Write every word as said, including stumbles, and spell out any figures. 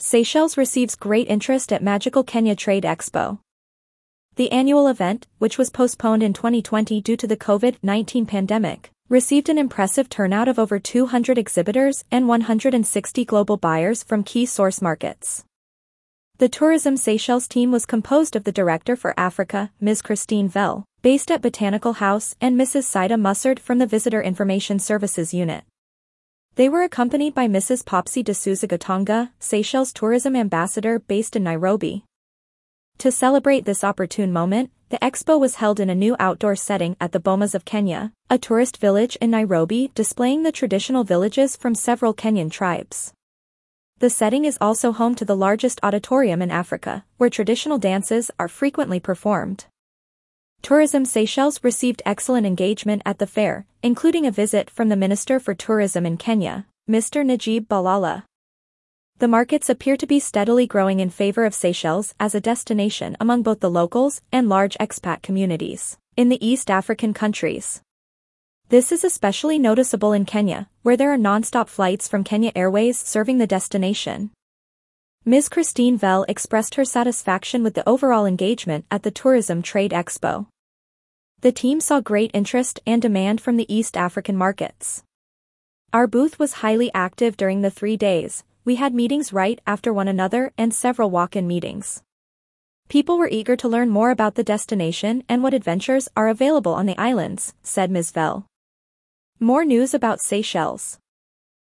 Seychelles receives great interest at Magical Kenya Trade Expo. The annual event, which was postponed in twenty twenty due to the COVID nineteen pandemic, received an impressive turnout of over two hundred exhibitors and one hundred sixty global buyers from key source markets. The Tourism Seychelles team was composed of the Director for Africa, Miz Christine Vell, based at Botanical House, and Missus Saida Mussard from the Visitor Information Services Unit. They were accompanied by Missus Popsi D'Souza Gatonga, Seychelles Tourism Ambassador based in Nairobi. To celebrate this opportune moment, the expo was held in a new outdoor setting at the Bomas of Kenya, a tourist village in Nairobi displaying the traditional villages from several Kenyan tribes. The setting is also home to the largest auditorium in Africa, where traditional dances are frequently performed. Tourism Seychelles received excellent engagement at the fair, including a visit from the Minister for Tourism in Kenya, Mister Najib Balala. The markets appear to be steadily growing in favor of Seychelles as a destination among both the locals and large expat communities in the East African countries. This is especially noticeable in Kenya, where there are non-stop flights from Kenya Airways serving the destination. Miz Christine Vell expressed her satisfaction with the overall engagement at the Tourism Trade Expo. The team saw great interest and demand from the East African markets. Our booth was highly active during the three days. We had meetings right after one another and several walk-in meetings. People were eager to learn more about the destination and what adventures are available on the islands, said Miz Vell. More news about Seychelles.